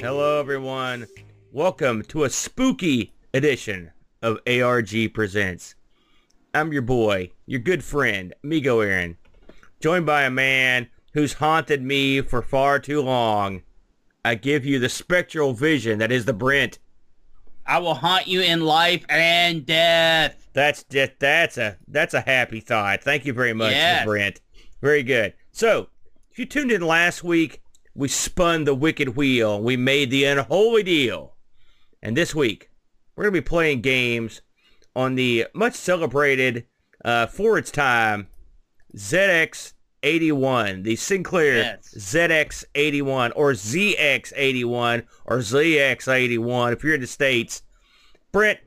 Hello everyone, welcome to a spooky edition of ARG Presents. I'm your boy, your good friend, Migo Aaron, joined by a man who's haunted me for far too long. I give you the spectral vision that is the Brent. I will haunt you in life and death. That's a happy thought. Thank you very much, yes. Brent. Very good. So, if you tuned in last week, we spun the wicked wheel. We made the unholy deal. And this week, we're going to be playing games on the much celebrated, for its time, ZX-81. The Sinclair, yes. ZX-81 or ZX-81 or ZX-81 if you're in the States. Brent,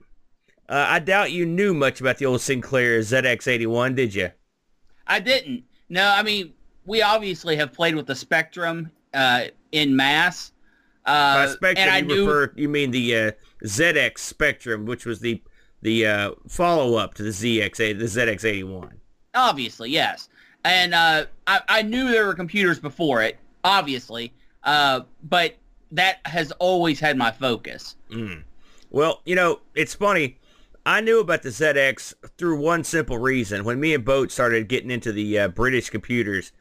I doubt you knew much about the old Sinclair ZX-81, did you? I didn't. No, I mean, we obviously have played with the Spectrum in mass. By Spectrum, and you mean the ZX Spectrum, which was the follow-up to the ZX-81. Obviously, yes. And I knew there were computers before it, obviously, but that has always had my focus. Mm. Well, you know, it's funny. I knew about the ZX through one simple reason. When me and Boat started getting into the British computers,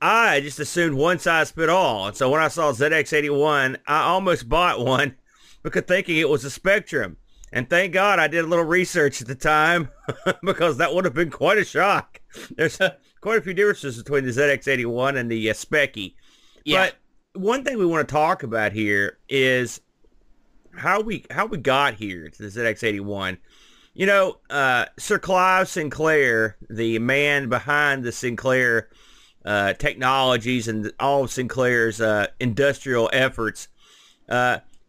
I just assumed one size fit all. And so when I saw ZX-81, I almost bought one because thinking it was a Spectrum. And thank God I did a little research at the time because that would have been quite a shock. There's quite a few differences between the ZX-81 and the Speccy. Yeah. But one thing we want to talk about here is how we got here to the ZX-81. You know, Sir Clive Sinclair, the man behind the Sinclair technologies and all of Sinclair's industrial efforts,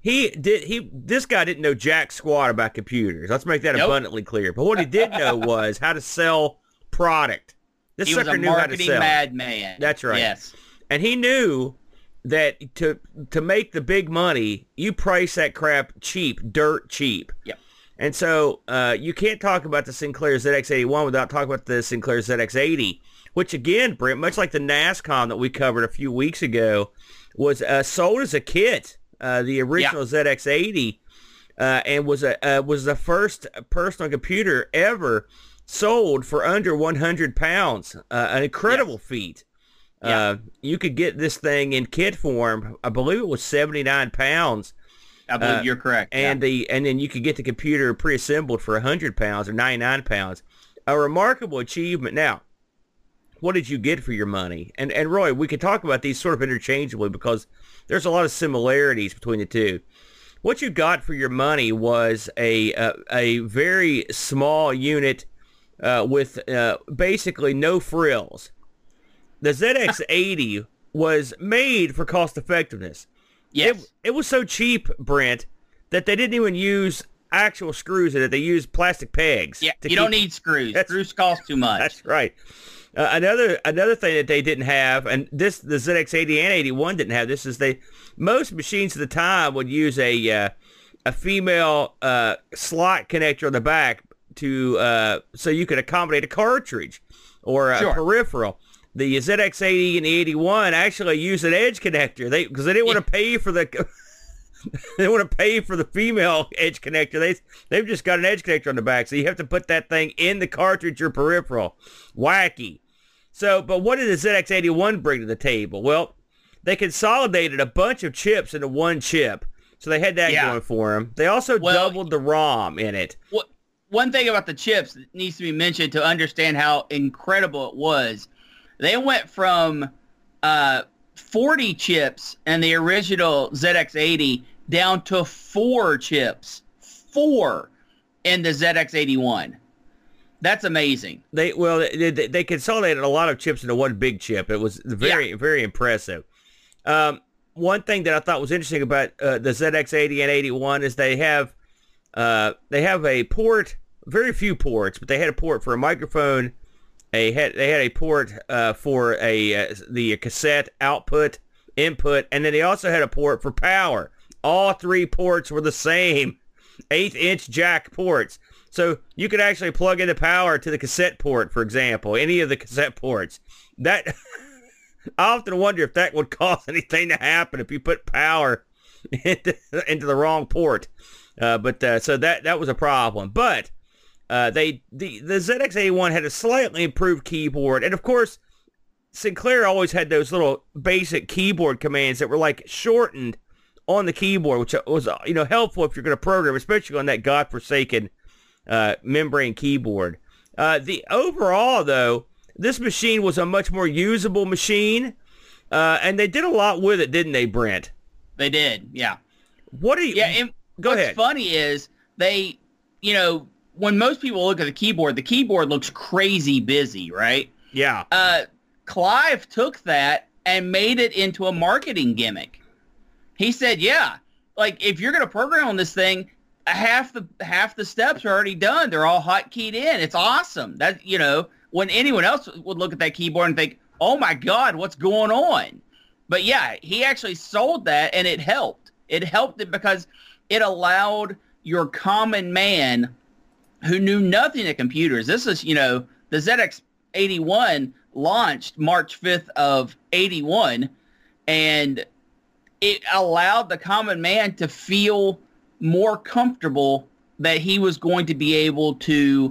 this guy didn't know jack squat about computers. Let's make that abundantly clear. But what he did know was how to sell product. This sucker knew how to sell. He was a marketing madman. That's right. Yes. And he knew that to make the big money, you price that crap cheap, dirt cheap. Yep. And so you can't talk about the Sinclair ZX-81 without talking about the Sinclair ZX-80, which again, Brent, much like the NASCOM that we covered a few weeks ago, was sold as a kit. The original ZX-80, and was the first personal computer ever sold for under 100 pounds. An incredible feat. You could get this thing in kit form. I believe it was 79 pounds. I believe you're correct. And then you could get the computer pre-assembled for 100 pounds or 99 pounds. A remarkable achievement. Now, what did you get for your money? And Roy, we could talk about these sort of interchangeably because there's a lot of similarities between the two. What you got for your money was a very small unit with basically no frills. The ZX-80 was made for cost effectiveness. Yes. It was so cheap, Brent, that they didn't even use actual screws in it. They used plastic pegs. Yeah, you don't need screws. Screws cost too much. That's right. Another thing that they didn't have, and this the ZX-80 and 81 didn't have this, is most machines at the time would use a female slot connector on the back to so you could accommodate a cartridge or a peripheral. The ZX-80 and the 81 actually used an edge connector. They didn't want to pay for the they want to pay for the female edge connector. They've just got an edge connector on the back, so you have to put that thing in the cartridge or peripheral. Wacky. So, but what did the ZX-81 bring to the table? Well, they consolidated a bunch of chips into one chip, so they had that going for them. They also doubled the ROM in it. One thing about the chips that needs to be mentioned to understand how incredible it was, they went from 40 chips in the original ZX-80 down to 4 chips. 4 in the ZX-81. That's amazing. They consolidated a lot of chips into one big chip. It was very, very impressive. One thing that I thought was interesting about the ZX-80 and 81 is they have a port, very few ports, but they had a port for a microphone. They had a port for the cassette output, input, and then they also had a port for power. All 3 ports were the same 8-inch jack ports. So you could actually plug in the power to the cassette port, for example, any of the cassette ports. That I often wonder if that would cause anything to happen if you put power into the wrong port. So that was a problem. But the ZX-81 had a slightly improved keyboard. And, of course, Sinclair always had those little basic keyboard commands that were, like, shortened on the keyboard, which was, you know, helpful if you're going to program, especially on that godforsaken membrane keyboard. The overall, though, this machine was a much more usable machine, and they did a lot with it, didn't they, Brent? They did, yeah. What are you? Yeah, and go ahead. What's funny is they, you know, when most people look at the keyboard looks crazy busy, right? Yeah. Clive took that and made it into a marketing gimmick. He said, yeah, like, if you're going to program on this thing, half the steps are already done. They're all hotkeyed in. It's awesome. That, you know, when anyone else would look at that keyboard and think, oh, my God, what's going on? But, yeah, he actually sold that, and it helped. It helped it because it allowed your common man who knew nothing of computers. This is, you know, the ZX-81 launched March 5th of 81, and it allowed the common man to feel more comfortable that he was going to be able to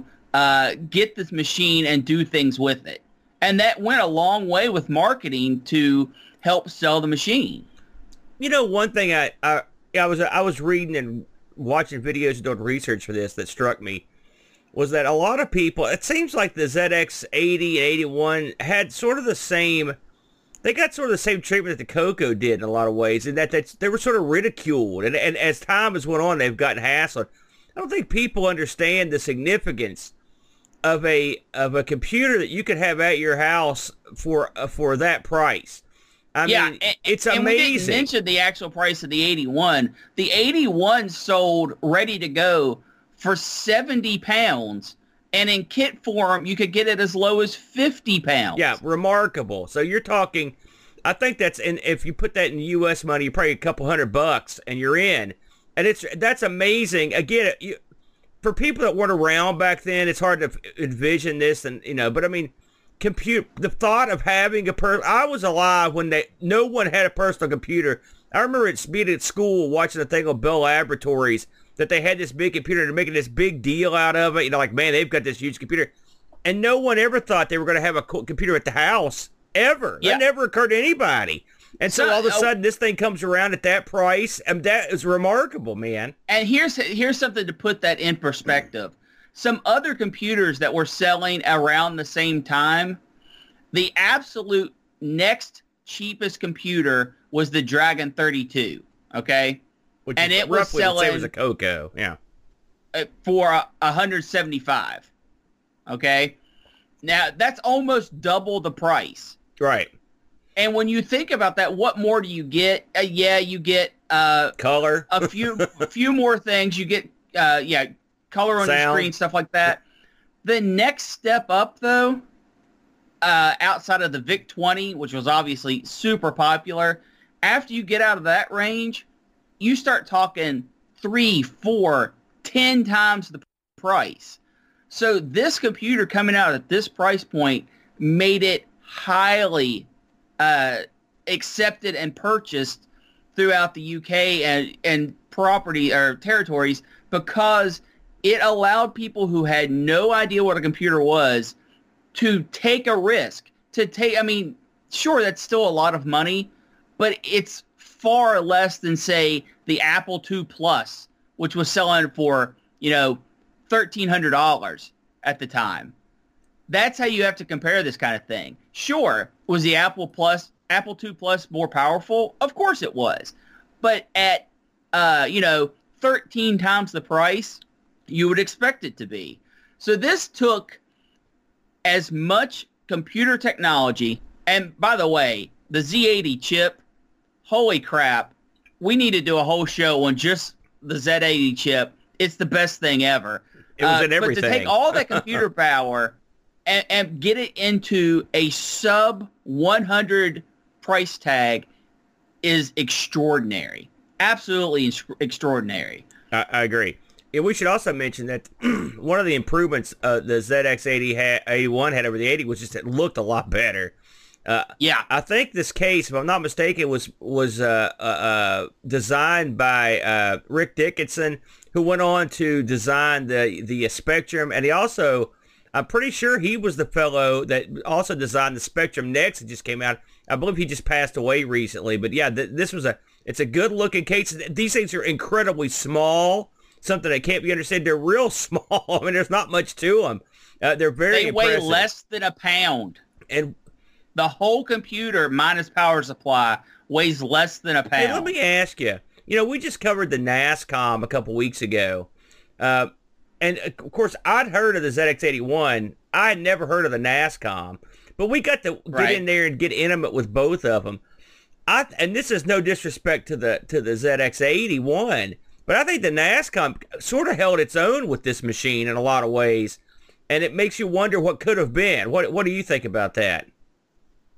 get this machine and do things with it. And that went a long way with marketing to help sell the machine. You know, one thing I was reading and watching videos and doing research for this that struck me was that a lot of people, it seems like the ZX-80 and 81 had sort of the same, they got sort of the same treatment that the Coco did in a lot of ways, and that's, they were sort of ridiculed. And as time has went on, they've gotten hassled. I don't think people understand the significance of a computer that you could have at your house for that price. I mean, it's amazing. And we didn't mention the actual price of the 81. The 81 sold ready to go for £70, and in kit form, you could get it as low as £50. Yeah, remarkable. So you're talking, I think that's, and if you put that in U.S. money, you're probably a couple $100, and you're in. And that's amazing. Again, for people that weren't around back then, it's hard to envision this, and you know. But I mean, the thought of having a I was alive when no one had a personal computer. I remember being at school watching a thing on Bell Laboratories, that they had this big computer and making this big deal out of it. You know, like, man, they've got this huge computer. And no one ever thought they were going to have a computer at the house, ever. Yeah. That never occurred to anybody. And so all of a sudden, this thing comes around at that price. And that is remarkable, man. And here's something to put that in perspective. Some other computers that were selling around the same time, the absolute next cheapest computer was the Dragon 32, okay? And it was selling, it was a Coco, yeah, for $175. Okay, now that's almost double the price, right? And when you think about that, what more do you get? You get color, a few more things. You get color on your screen, stuff like that. The next step up, though, outside of the VIC-20, which was obviously super popular, after you get out of that range, you start talking 3, 4, 10 times the price. So this computer coming out at this price point made it highly accepted and purchased throughout the UK and property or territories, because it allowed people who had no idea what a computer was to take a risk. I mean, sure, that's still a lot of money, but it's far less than, say, the Apple II Plus, which was selling for, you know, $1,300 at the time. That's how you have to compare this kind of thing. Sure, was the Apple II Plus more powerful? Of course it was. But at, 13 times the price, you would expect it to be. So this took as much computer technology, and by the way, the Z80 chip, holy crap, we need to do a whole show on just the Z80 chip. It's the best thing ever. It was in everything. But to take all that computer power and get it into a sub-$100 price tag is extraordinary. Absolutely extraordinary. I agree. And we should also mention that one of the improvements the ZX-81 had over the 80 was just it looked a lot better. Yeah, I think this case, if I'm not mistaken, was designed by Rick Dickinson, who went on to design the Spectrum, and he also, I'm pretty sure he was the fellow that also designed the Spectrum Next that just came out. I believe he just passed away recently, but yeah, this was it's a good-looking case. These things are incredibly small, something that can't be understood. They're real small. I mean, there's not much to them. They're very impressive. They weigh less than a pound. And the whole computer, minus power supply, weighs less than a pound. Hey, let me ask you. You know, we just covered the NASCOM a couple weeks ago. And, of course, I'd heard of the ZX-81. I had never heard of the NASCOM. But we got to get in there and get intimate with both of them. And this is no disrespect to the ZX-81, but I think the NASCOM sort of held its own with this machine in a lot of ways. And it makes you wonder what could have been. What do you think about that?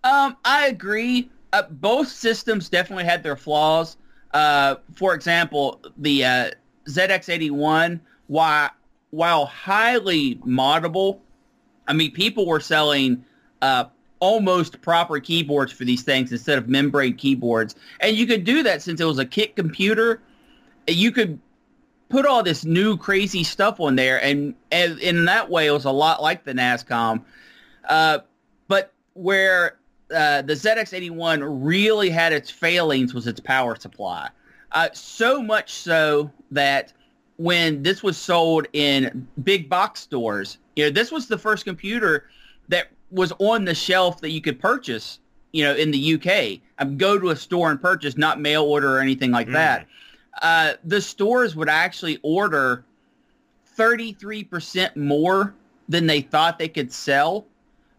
I agree. Both systems definitely had their flaws. For example, the ZX-81, while highly moddable, I mean, people were selling almost proper keyboards for these things instead of membrane keyboards. And you could do that since it was a kit computer. You could put all this new crazy stuff on there, and in that way it was a lot like the NASCOM. But where the ZX-81 really had its failings was its power supply. So much so that when this was sold in big box stores, you know, this was the first computer that was on the shelf that you could purchase, you know, in the UK. Go to a store and purchase, not mail order or anything like that. The stores would actually order 33% more than they thought they could sell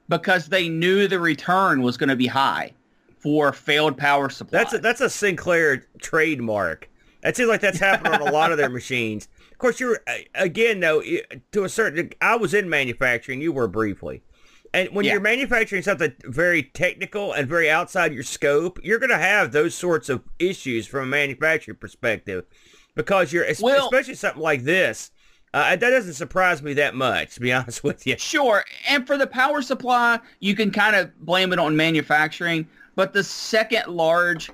because they knew the return was going to be high for failed power supply. That's a Sinclair trademark. It seems like that's happened on a lot of their machines. Of course, to a certain, I was in manufacturing, you were briefly. And when you're manufacturing something very technical and very outside your scope, you're going to have those sorts of issues from a manufacturing perspective, because you're especially something like this. That doesn't surprise me that much, to be honest with you. Sure, and for the power supply, you can kind of blame it on manufacturing, but the second large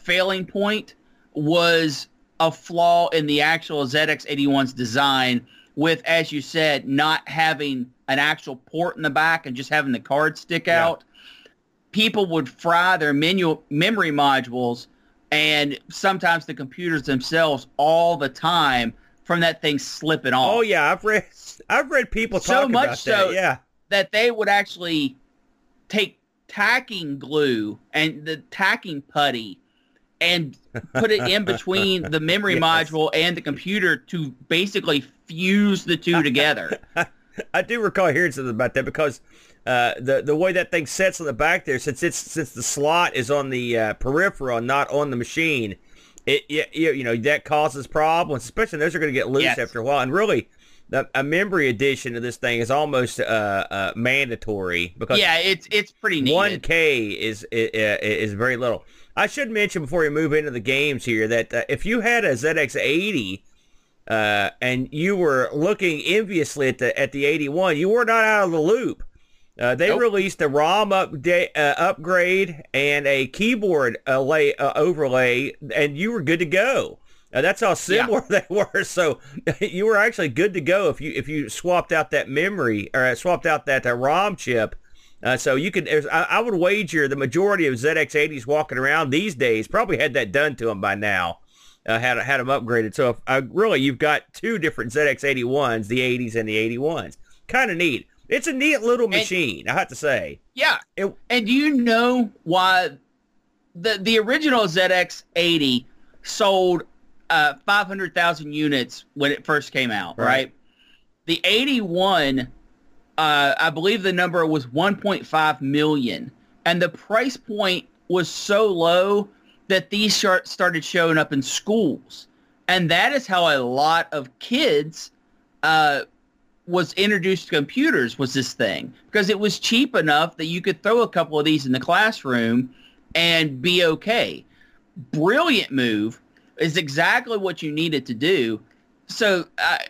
failing point was a flaw in the actual ZX-81's design with, as you said, not having an actual port in the back and just having the card stick out. People would fry their memory modules and sometimes the computers themselves all the time from that thing slipping off. Oh yeah, I've read people talk about that. So much so that they would actually take tacking glue and the tacking putty and put it in between the memory module and the computer to basically fuse the two together. I do recall hearing something about that because the way that thing sets on the back there, since the slot is on the peripheral, not on the machine, you know that causes problems. Especially those are going to get loose after a while. And really, a memory addition to this thing is almost mandatory because it's pretty neat. 1K is very little. I should mention before we move into the games here that if you had a ZX-80. And you were looking enviously at the 81. You were not out of the loop. They released a ROM upgrade and a keyboard overlay, and you were good to go. That's how similar they were. So you were actually good to go if you swapped out that memory or swapped out that ROM chip. So you could. I would wager the majority of ZX-80s walking around these days probably had that done to them by now. Had them upgraded. So really, you've got two different ZX-81s, the 80s and the 81s. Kind of neat. It's a neat little machine, I have to say. Yeah. And do you know why the original ZX-80 sold 500,000 units when it first came out, right? The 81, I believe the number was 1.5 million. And the price point was so low that these shirts started showing up in schools. And that is how a lot of kids was introduced to computers, was this thing. Because it was cheap enough that you could throw a couple of these in the classroom and be okay. Brilliant move is exactly what you needed to do. So,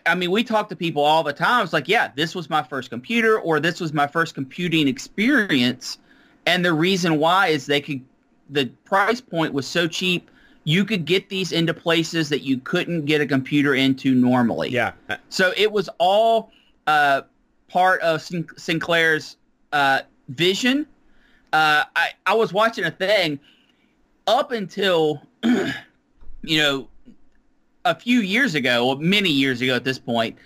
I mean, we talk to people all the time. It's like, yeah, this was my first computer or this was my first computing experience. And the reason why is they could, the price point was so cheap, you could get these into places that you couldn't get a computer into normally. Yeah. So it was all part of Sinclair's vision. I was watching a thing up until, you know, a few years ago, or many years ago at this point,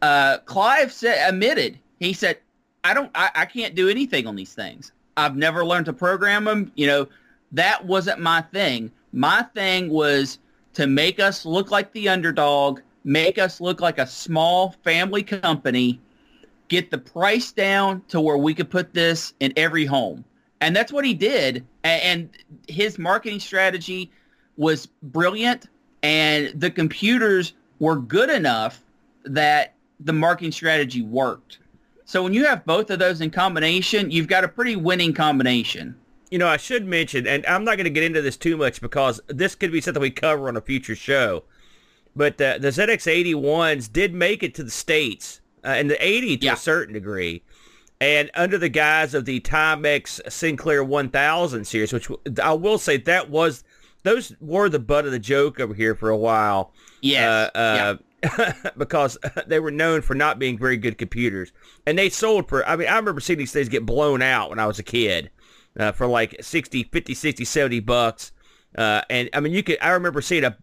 Clive admitted, he said, I can't do anything on these things. I've never learned to program them. You know, that wasn't my thing. My thing was to make us look like the underdog, make us look like a small family company, get the price down to where we could put this in every home. And that's what he did. And his marketing strategy was brilliant. And the computers were good enough that the marketing strategy worked. So when you have both of those in combination, you've got a pretty winning combination. You know, I should mention, and I'm not going to get into this too much because this could be something we cover on a future show, but the ZX-81s did make it to the States, and the 80 to a certain degree, and under the guise of the Timex Sinclair 1000 series, which I will say that was, those were the butt of the joke over here for a while. Yes. Because they were known for not being very good computers. And they sold for, I mean, I remember seeing these things get blown out when I was a kid. For like 60, 50, 60, 70 bucks. And I mean, you could, I remember seeing a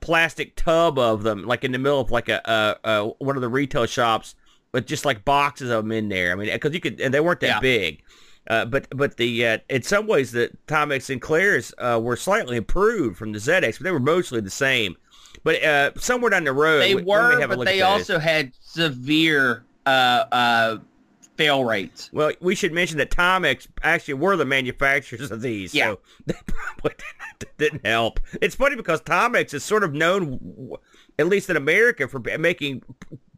plastic tub of them, like in the middle of like a one of the retail shops with just like boxes of them in there. I mean, because you could, and they weren't that big. But the, in some ways the Timex Sinclairs, were slightly improved from the ZX, but they were mostly the same. But, somewhere down the road, they were, but they also had severe, fail rates. Well, we should mention that Timex actually were the manufacturers of these, so that probably didn't help. It's funny because Timex is sort of known, at least in America, for making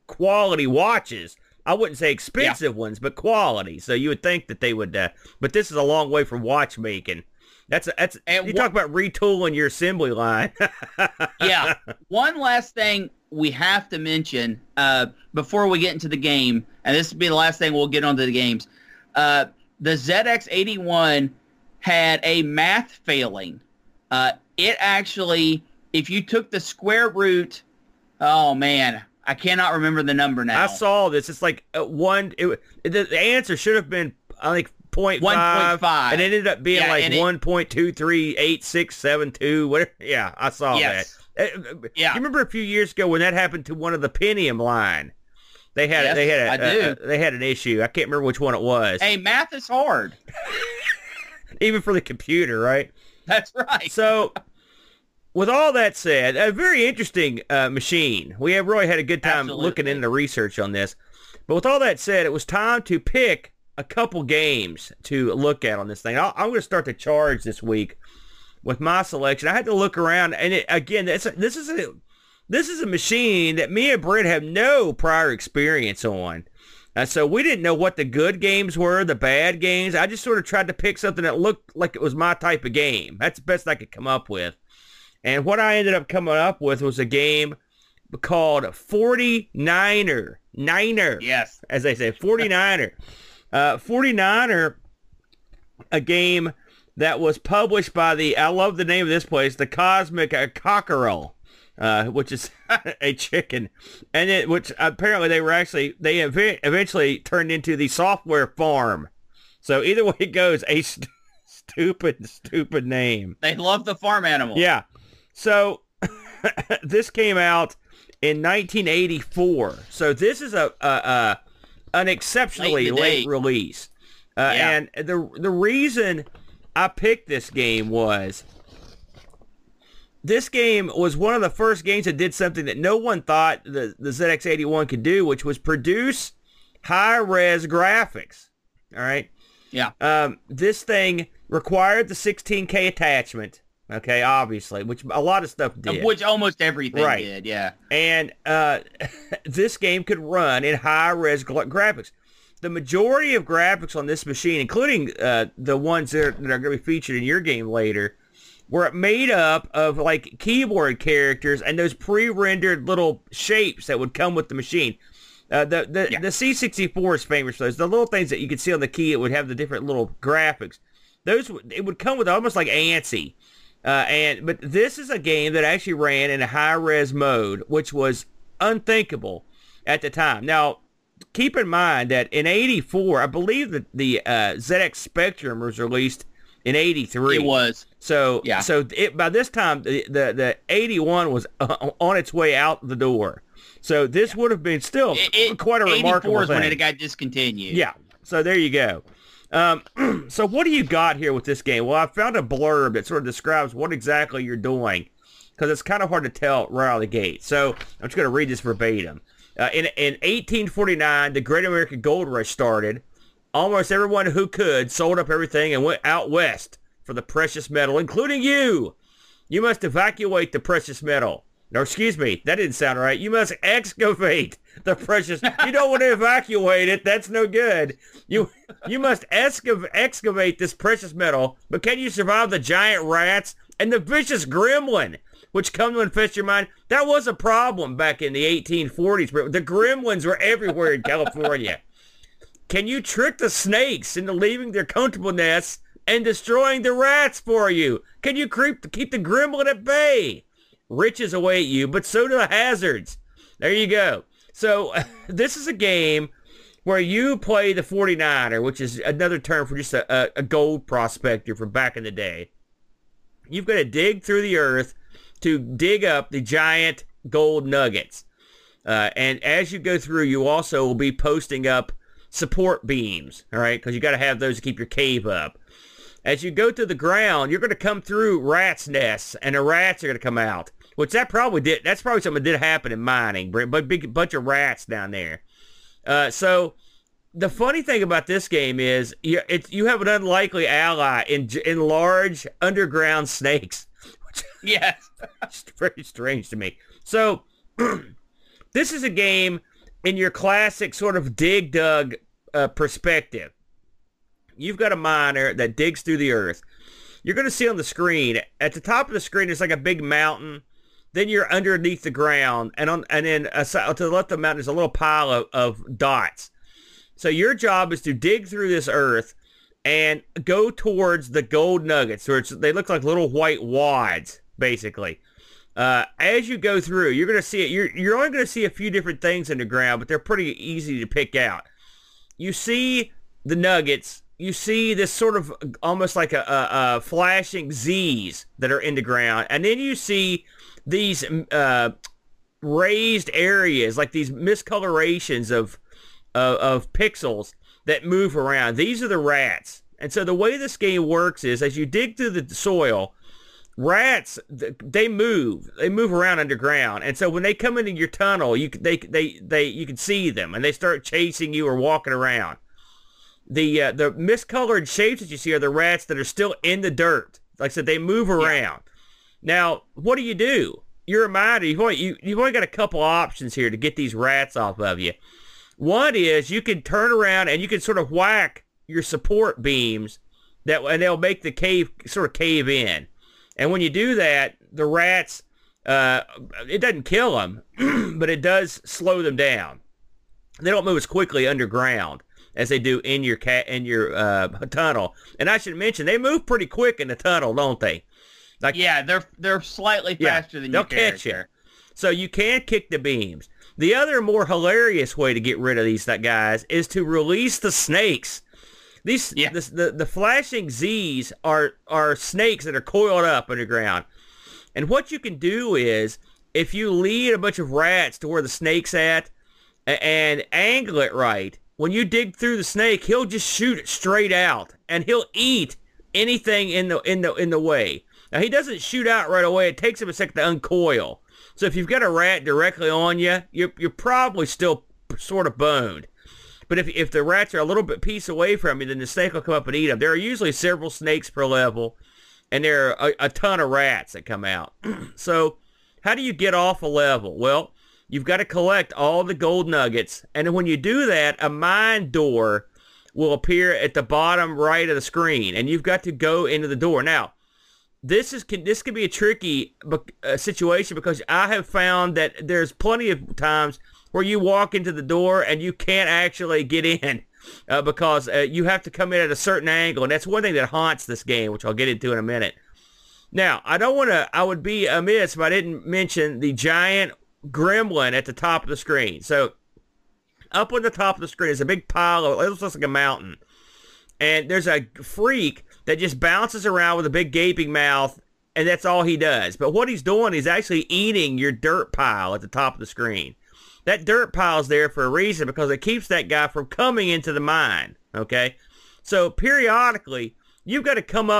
quality watches. I wouldn't say expensive ones, but quality. So you would think that they would, but this is a long way from watchmaking. That's and you talk about retooling your assembly line. One last thing we have to mention before we get into the game, and this will be the last thing we'll get onto the games. The ZX-81 had a math failing. It actually, if you took the square root, oh man, I cannot remember the number now. I saw this. It's like the answer should have been, I think, 1.5, and it ended up being like 1.238672, whatever. Yeah, I saw that. You remember a few years ago when that happened to one of the Pentium line? They had they had an issue. I can't remember which one it was. Hey, math is hard, even for the computer, right? That's right. So, with all that said, a very interesting machine. We have really had a good time looking into research on this. But with all that said, it was time to pick a couple games to look at on this thing. I'm going to start the charge this week with my selection. I had to look around, and this is a machine that me and Brent have no prior experience on. So we didn't know what the good games were, the bad games. I just sort of tried to pick something that looked like it was my type of game. That's the best I could come up with. And what I ended up coming up with was a game called 40 Niner. Niner. Yes. As they say, 40 Niner. 40 Niner, a game that was published by the, I love the name of this place, the Cosmic Cockerel, which is a chicken, and it, which apparently they were actually, they eventually turned into the Software Farm. So either way it goes, a stupid name. They love the farm animal. Yeah. So this came out in 1984. So this is an exceptionally late release. And the reason I picked this game was this game was one of the first games that did something that no one thought the ZX-81 could do, which was produce high-res graphics. All right? Yeah. This thing required the 16K attachment, okay, obviously, which a lot of stuff did. Which almost everything did, yeah. And this game could run in high-res graphics. The majority of graphics on this machine, including the ones that are going to be featured in your game later, were made up of, like, keyboard characters and those pre-rendered little shapes that would come with the machine. The C64 is famous for those. The little things that you could see on the key, it would have the different little graphics. Those, it would come with almost like ANSI. But this is a game that actually ran in a high-res mode, which was unthinkable at the time. Now, keep in mind that in 84, I believe that the ZX Spectrum was released in 83. It was. So, yeah. So it, by this time, the 81 was on its way out the door. So this would have been still quite a remarkable 84 is thing. When it got discontinued. Yeah. So there you go. So what do you got here with this game? Well, I found a blurb that sort of describes what exactly you're doing, because it's kind of hard to tell right out of the gate. So I'm just going to read this verbatim. In 1849, the Great American Gold Rush started. Almost everyone who could sold up everything and went out west for the precious metal, including you. You must evacuate the precious metal. No, excuse me, that didn't sound right. You must excavate the precious. You don't want to evacuate it. That's no good. You must excavate this precious metal. But can you survive the giant rats and the vicious gremlin, which come to infest your mind? That was a problem back in the 1840s. But the gremlins were everywhere in California. Can you trick the snakes into leaving their comfortable nests and destroying the rats for you? Can you keep the gremlin at bay? Riches await you, but so do the hazards. There you go. So this is a game where you play the 49er, which is another term for just a gold prospector from back in the day. You've got to dig through the earth to dig up the giant gold nuggets. And as you go through, you also will be posting up support beams, all right, because you got to have those to keep your cave up. As you go through the ground, you're going to come through rats' nests, and the rats are going to come out. Which that probably did. That's probably something that did happen in mining. But big bunch of rats down there. So the funny thing about this game is you have an unlikely ally in large underground snakes. Yes, it's very strange to me. So this is a game in your classic sort of dig-dug perspective. You've got a miner that digs through the earth. You're going to see on the screen, at the top of the screen, it's like a big mountain. Then you're underneath the ground, and then to the left of the mountain is a little pile of dots. So your job is to dig through this earth and go towards the gold nuggets, which they look like little white wads, basically. As you go through, you're going to see it. You're only going to see a few different things in the ground, but they're pretty easy to pick out. You see the nuggets. You see this sort of almost like a flashing Z's that are in the ground, and then you see these raised areas, like these miscolorations of pixels that move around. These are the rats. And so the way this game works is, as you dig through the soil, rats, they move. They move around underground. And so when they come into your tunnel, you can see them, and they start chasing you or walking around. The miscolored shapes that you see are the rats that are still in the dirt. Like I said, they move around. Yeah. Now, what do? You're a miner. You've only got a couple options here to get these rats off of you. One is you can turn around and you can sort of whack your support beams, and they'll make the cave sort of cave in. And when you do that, the rats, it doesn't kill them, but it does slow them down. They don't move as quickly underground as they do in your tunnel. And I should mention, they move pretty quick in the tunnel, don't they? Like, yeah, they're slightly faster than your character. They'll catch you. So you can kick the beams. The other more hilarious way to get rid of these guys is to release the snakes. The flashing Z's are snakes that are coiled up underground. And what you can do is, if you lead a bunch of rats to where the snake's at and angle it right, when you dig through the snake, he'll just shoot it straight out, and he'll eat anything in the way. Now, he doesn't shoot out right away. It takes him a second to uncoil. So if you've got a rat directly on you, you're probably still sort of boned. But if the rats are a little bit piece away from you, then the snake will come up and eat them. There are usually several snakes per level, and there are a ton of rats that come out. So how do you get off a level? Well, you've got to collect all the gold nuggets, and when you do that, a mine door will appear at the bottom right of the screen, and you've got to go into the door. Now, this can be a tricky situation, because I have found that there's plenty of times where you walk into the door and you can't actually get in because you have to come in at a certain angle, and that's one thing that haunts this game, which I'll get into in a minute. Now, I don't want to, I would be amiss if I didn't mention the giant gremlin at the top of the screen. So, up on the top of the screen is a big pile of, it looks like a mountain. And there's a freak that just bounces around with a big gaping mouth, and that's all he does. But what he's doing, he's actually eating your dirt pile at the top of the screen. That dirt pile's there for a reason, because it keeps that guy from coming into the mine, okay? So, periodically, you've got to come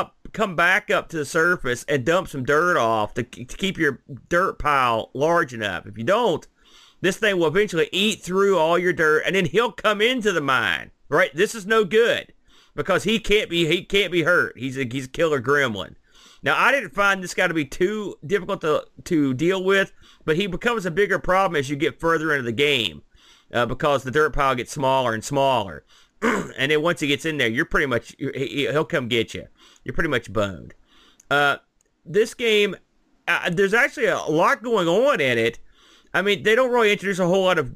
back up to the surface and dump some dirt off to keep your dirt pile large enough. If you don't, this thing will eventually eat through all your dirt, and then he'll come into the mine, right? This is no good, because he can't be hurt. He's a killer gremlin. Now, I didn't find this guy to be too difficult to deal with, but he becomes a bigger problem as you get further into the game because the dirt pile gets smaller and smaller. And then once he gets in there, you're pretty much, he'll come get you. You're pretty much boned. This game, there's actually a lot going on in it. I mean, they don't really introduce a whole lot of,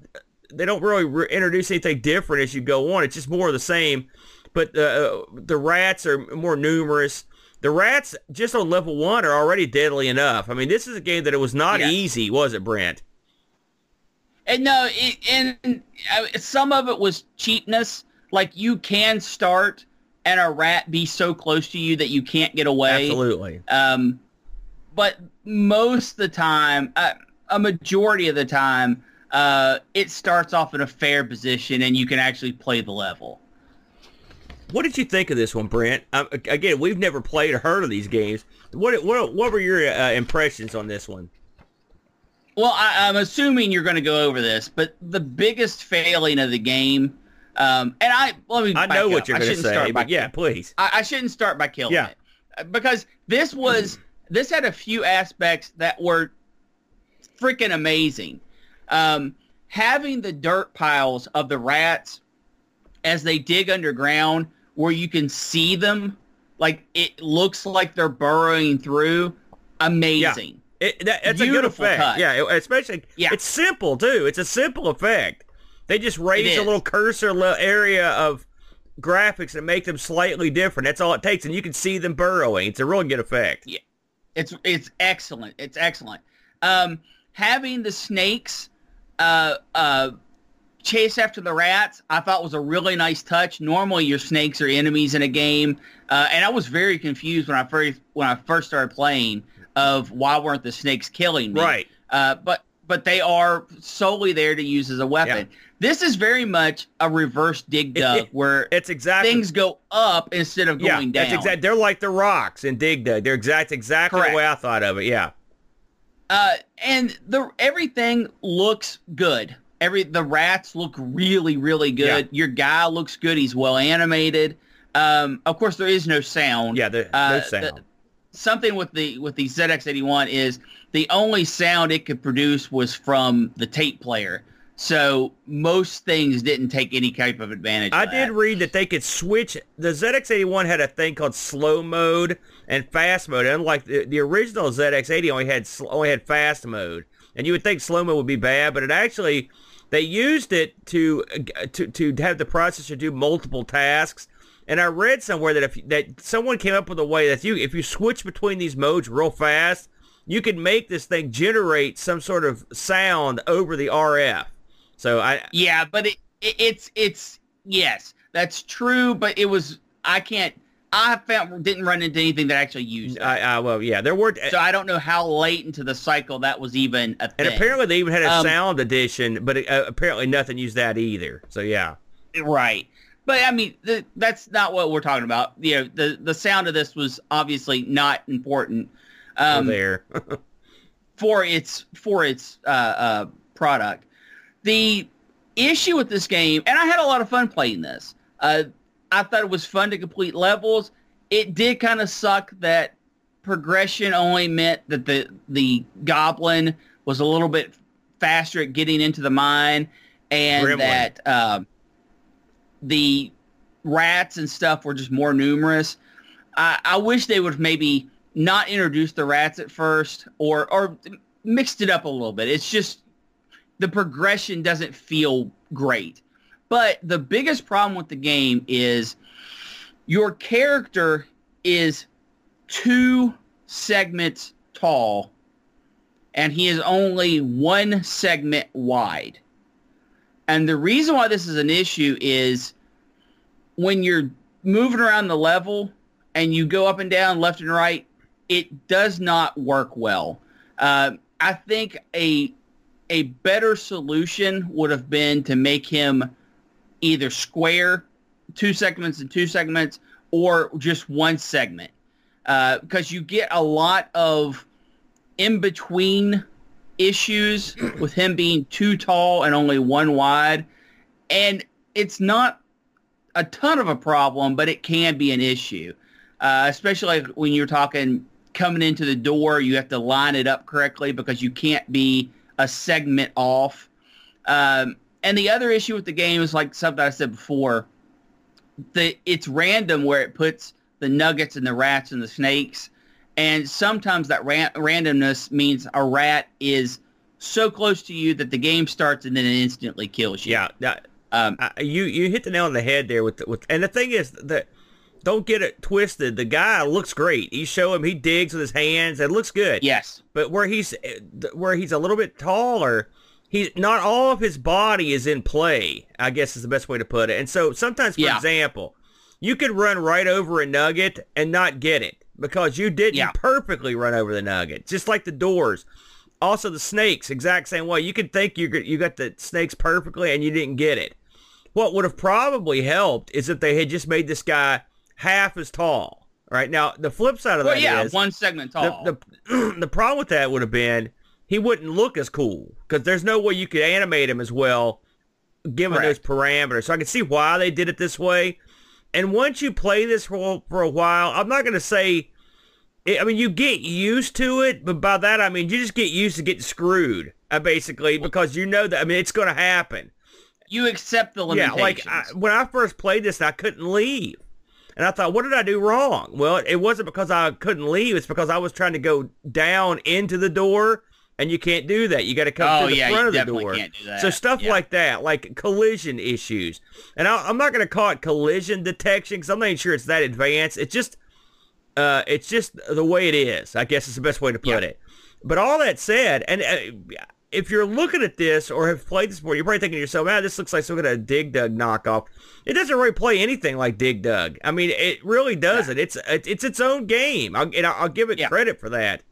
they don't really introduce anything different as you go on. It's just more of the same. But the rats are more numerous. The rats, just on level 1, are already deadly enough. I mean, this is a game that it was not easy, was it, Brent? And no, some of it was cheapness. Like, you can start and a rat be so close to you that you can't get away. Absolutely. But most of the time, a majority of the time, it starts off in a fair position and you can actually play the level. What did you think of this one, Brent? Again, we've never played or heard of these games. What were your impressions on this one? Well, I'm assuming you're going to go over this, but the biggest failing of the game, I know what you're going to say, but yeah, please. I shouldn't start by killing it, because this had a few aspects that were freaking amazing. Having the dirt piles of the rats as they dig underground, where you can see them, like it looks like they're burrowing through. Amazing. Yeah. That's a good effect. Cut. Yeah, it's simple too. It's a simple effect. They just raise a little cursor area of graphics and make them slightly different. That's all it takes, and you can see them burrowing. It's a real good effect. Yeah, it's excellent. It's excellent. Having the snakes chase after the rats, I thought was a really nice touch. Normally, your snakes are enemies in a game, and I was very confused when I first started playing of why weren't the snakes killing me. Right, but they are solely there to use as a weapon. Yeah. This is very much a reverse dig dug where things go up instead of going down. They're like the rocks in dig dug. They're exactly correct. The way I thought of it. Yeah, and everything looks good. The rats look really, really good. Yeah. Your guy looks good. He's well animated. Of course, there is no sound. Yeah, there's no sound. Something with the ZX-81 is the only sound it could produce was from the tape player. So most things didn't take any type of advantage. I did read that they could switch. The ZX-81 had a thing called slow mode and fast mode. Unlike the original ZX-80 only had fast mode, and you would think slow mode would be bad, but it actually. They used it to have the processor do multiple tasks, and I read somewhere that that someone came up with a way that if you switch between these modes real fast, you could make this thing generate some sort of sound over the RF. So but it's yes, that's true, but it was didn't run into anything that actually used it. There were. So I don't know how late into the cycle that was even a thing. And apparently they even had a sound edition, but apparently nothing used that either. So yeah, right. But I mean, that's not what we're talking about. You know, the sound of this was obviously not important. For its product. The issue with this game, and I had a lot of fun playing this. I thought it was fun to complete levels. It did kind of suck that progression only meant that the goblin was a little bit faster at getting into the mine, and gremlin. That the rats and stuff were just more numerous. I wish they would maybe not introduce the rats at first or mixed it up a little bit. It's just the progression doesn't feel great. But the biggest problem with the game is your character is 2 segments tall, and he is only 1 segment wide. And the reason why this is an issue is when you're moving around the level and you go up and down, left and right, it does not work well. I think a better solution would have been to make him either square, 2 segments and 2 segments, or just 1 segment. Because you get a lot of in-between issues with him being too tall and only 1 wide. And it's not a ton of a problem, but it can be an issue. Especially when you're talking coming into the door, you have to line it up correctly because you can't be a segment off. And the other issue with the game is like something I said before. It's random where it puts the nuggets and the rats and the snakes. And sometimes that randomness means a rat is so close to you that the game starts and then it instantly kills you. Yeah, you hit the nail on the head there. And the thing is, don't get it twisted. The guy looks great. You show him, he digs with his hands. It looks good. Yes. But where he's a little bit taller, not all of his body is in play, I guess is the best way to put it. And so sometimes, for example, you could run right over a nugget and not get it because you didn't perfectly run over the nugget, just like the doors. Also, the snakes, exact same way. You could think you got the snakes perfectly and you didn't get it. What would have probably helped is if they had just made this guy half as tall. Right? Now, the flip side of that is 1 segment tall. The problem with that would have been he wouldn't look as cool because there's no way you could animate him as well given those parameters. So I can see why they did it this way. And once you play this for a while, I'm not going to say... I mean, you get used to it, but by that I mean you just get used to getting screwed, basically, because you know that, I mean, it's going to happen. You accept the limitations. Yeah, like when I first played this, I couldn't leave. And I thought, what did I do wrong? Well, it wasn't because I couldn't leave. It's because I was trying to go down into the door, and you can't do that. You got to come through the front of the door. Can't do that. So stuff like that, like collision issues. And I'm not going to call it collision detection because I'm not even sure it's that advanced. It's just the way it is, I guess is the best way to put it. But all that said, and if you're looking at this or have played this before, you're probably thinking to yourself, man, this looks like some kind of Dig Dug knockoff. It doesn't really play anything like Dig Dug. I mean, it really doesn't. Yeah. It's its own game, I'll give it credit for that.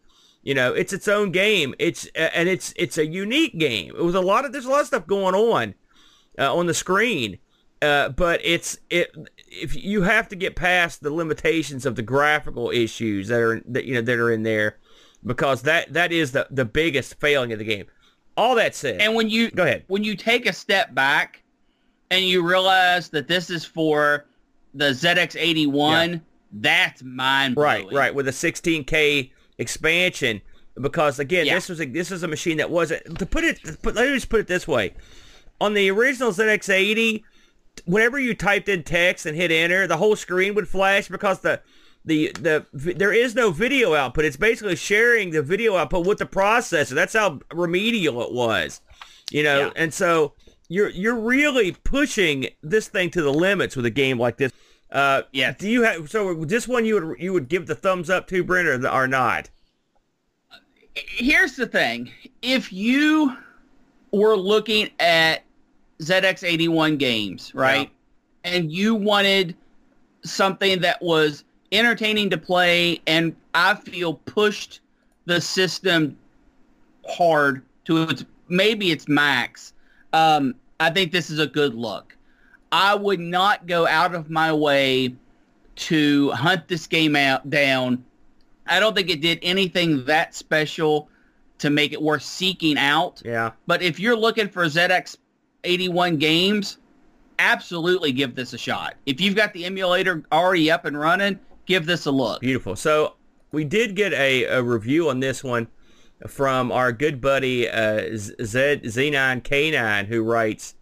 You know, it's its own game. It's a unique game. It was there's a lot of stuff going on the screen. But if you have to get past the limitations of the graphical issues that are in there, because that is the biggest failing of the game. All that said, and when you take a step back and you realize that this is for the ZX-81, that's mind-blowing. Right, with a 16K expansion, because again, this was a machine that wasn't. Let me just put it this way: on the original ZX-80. Whenever you typed in text and hit enter, the whole screen would flash because there is no video output. It's basically sharing the video output with the processor. That's how remedial it was, you know. Yeah. And so you're really pushing this thing to the limits with a game like this. Do you have this one you would give the thumbs up to, Brent, or not? Here's the thing: if you were looking at ZX-81 games, right? Yeah. And you wanted something that was entertaining to play, and I feel pushed the system hard to maybe its max. I think this is a good look. I would not go out of my way to hunt this game down. I don't think it did anything that special to make it worth seeking out. Yeah. But if you're looking for ZX-81 games, absolutely give this a shot. If you've got the emulator already up and running, give this a look. Beautiful. So we did get a review on this one from our good buddy Z9K9, who writes,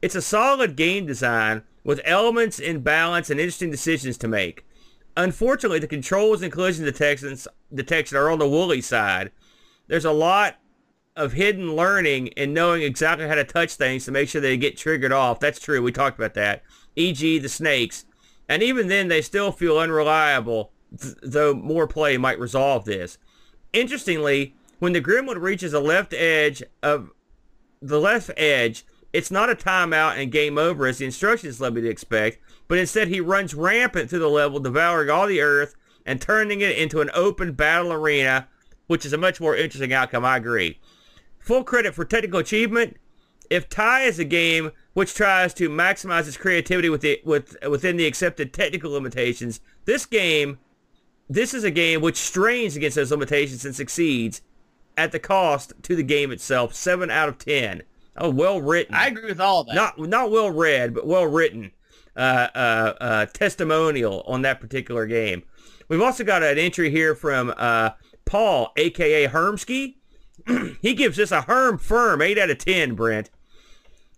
"It's a solid game design with elements in balance and interesting decisions to make. Unfortunately, the controls and collision detection are on the woolly side. There's a lot of hidden learning and knowing exactly how to touch things to make sure they get triggered off. That's true. We talked about that. E.g. the snakes. And even then, they still feel unreliable, though more play might resolve this. Interestingly, when the gremlin reaches the left edge, it's not a timeout and game over as the instructions led me to expect, but instead he runs rampant through the level, devouring all the earth and turning it into an open battle arena, which is a much more interesting outcome, I agree. Full credit for technical achievement. If TIE is a game which tries to maximize its creativity within the accepted technical limitations, this is a game which strains against those limitations and succeeds at the cost to the game itself. 7 out of 10. Oh, well written. I agree with all that. Not well read, but well written. Testimonial on that particular game. We've also got an entry here from Paul, a.k.a. Hermsky. He gives this a Herm firm 8 out of 10, Brent.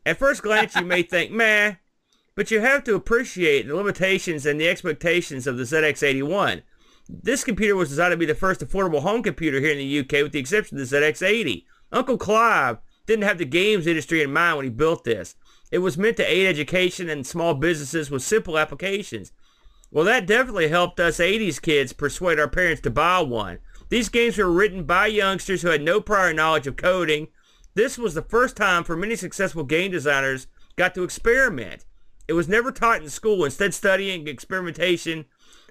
At first glance, you may think, meh, but you have to appreciate the limitations and the expectations of the ZX-81. This computer was designed to be the first affordable home computer here in the UK, with the exception of the ZX-80. Uncle Clive didn't have the games industry in mind when he built this. It was meant to aid education and small businesses with simple applications. Well, that definitely helped us 80s kids persuade our parents to buy one. These games were written by youngsters who had no prior knowledge of coding. This was the first time for many successful game designers got to experiment. It was never taught in school, instead studying experimentation